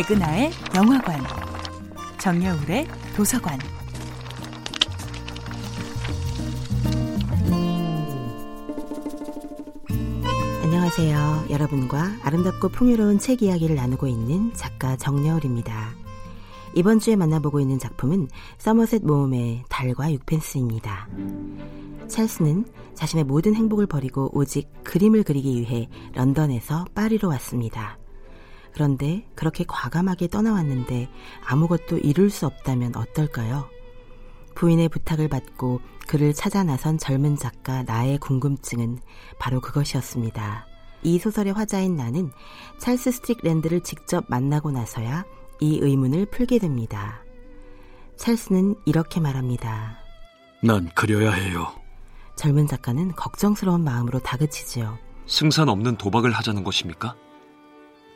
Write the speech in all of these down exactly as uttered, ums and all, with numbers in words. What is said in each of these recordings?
백은하의 영화관, 정여울의 도서관. 안녕하세요. 여러분과 아름답고 풍요로운 책 이야기를 나누고 있는 작가 정여울입니다. 이번 주에 만나보고 있는 작품은 서머셋 모험의 달과 육펜스입니다. 찰스는 자신의 모든 행복을 버리고 오직 그림을 그리기 위해 런던에서 파리로 왔습니다. 그런데 그렇게 과감하게 떠나왔는데 아무것도 이룰 수 없다면 어떨까요? 부인의 부탁을 받고 그를 찾아 나선 젊은 작가 나의 궁금증은 바로 그것이었습니다. 이 소설의 화자인 나는 찰스 스트릭랜드를 직접 만나고 나서야 이 의문을 풀게 됩니다. 찰스는 이렇게 말합니다. 난 그려야 해요. 젊은 작가는 걱정스러운 마음으로 다그치지요. 승산 없는 도박을 하자는 것입니까?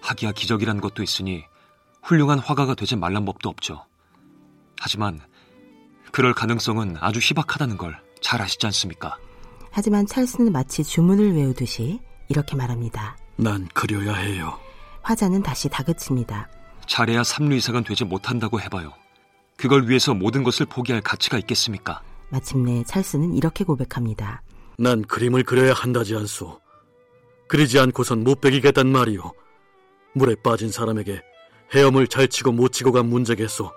학이야 기적이란 것도 있으니 훌륭한 화가가 되지 말란 법도 없죠. 하지만 그럴 가능성은 아주 희박하다는 걸 잘 아시지 않습니까? 하지만 찰스는 마치 주문을 외우듯이 이렇게 말합니다. 난 그려야 해요. 화자는 다시 다그칩니다. 잘해야 삼류 이상은 되지 못한다고 해봐요. 그걸 위해서 모든 것을 포기할 가치가 있겠습니까? 마침내 찰스는 이렇게 고백합니다. 난 그림을 그려야 한다지 않소. 그리지 않고선 못 베기겠단 말이오. 물에 빠진 사람에게 헤엄을 잘 치고 못 치고 간 문제겠소.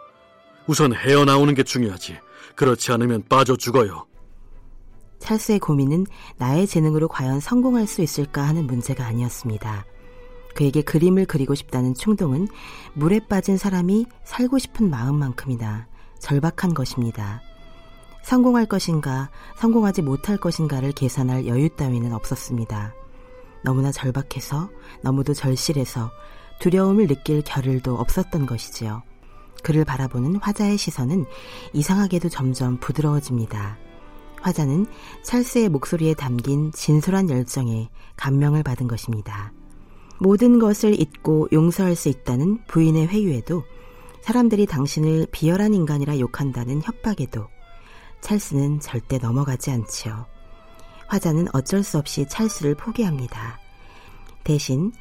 우선 헤어나오는 게 중요하지. 그렇지 않으면 빠져 죽어요. 찰스의 고민은 나의 재능으로 과연 성공할 수 있을까 하는 문제가 아니었습니다. 그에게 그림을 그리고 싶다는 충동은 물에 빠진 사람이 살고 싶은 마음만큼이나 절박한 것입니다. 성공할 것인가, 성공하지 못할 것인가를 계산할 여유 따위는 없었습니다. 너무나 절박해서, 너무도 절실해서 두려움을 느낄 겨를도 없었던 것이지요. 그를 바라보는 화자의 시선은 이상하게도 점점 부드러워집니다. 화자는 찰스의 목소리에 담긴 진솔한 열정에 감명을 받은 것입니다. 모든 것을 잊고 용서할 수 있다는 부인의 회유에도, 사람들이 당신을 비열한 인간이라 욕한다는 협박에도 찰스는 절대 넘어가지 않지요. 화자는 어쩔 수 없이 찰스를 포기합니다. 대신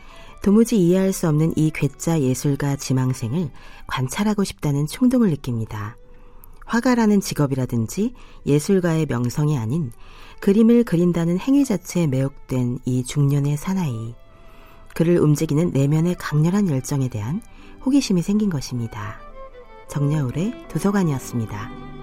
도무지 이해할 수 없는 이 괴짜 예술가 지망생을 관찰하고 싶다는 충동을 느낍니다. 화가라는 직업이라든지 예술가의 명성이 아닌 그림을 그린다는 행위 자체에 매혹된 이 중년의 사나이. 그를 움직이는 내면의 강렬한 열정에 대한 호기심이 생긴 것입니다. 정여울의 도서관이었습니다.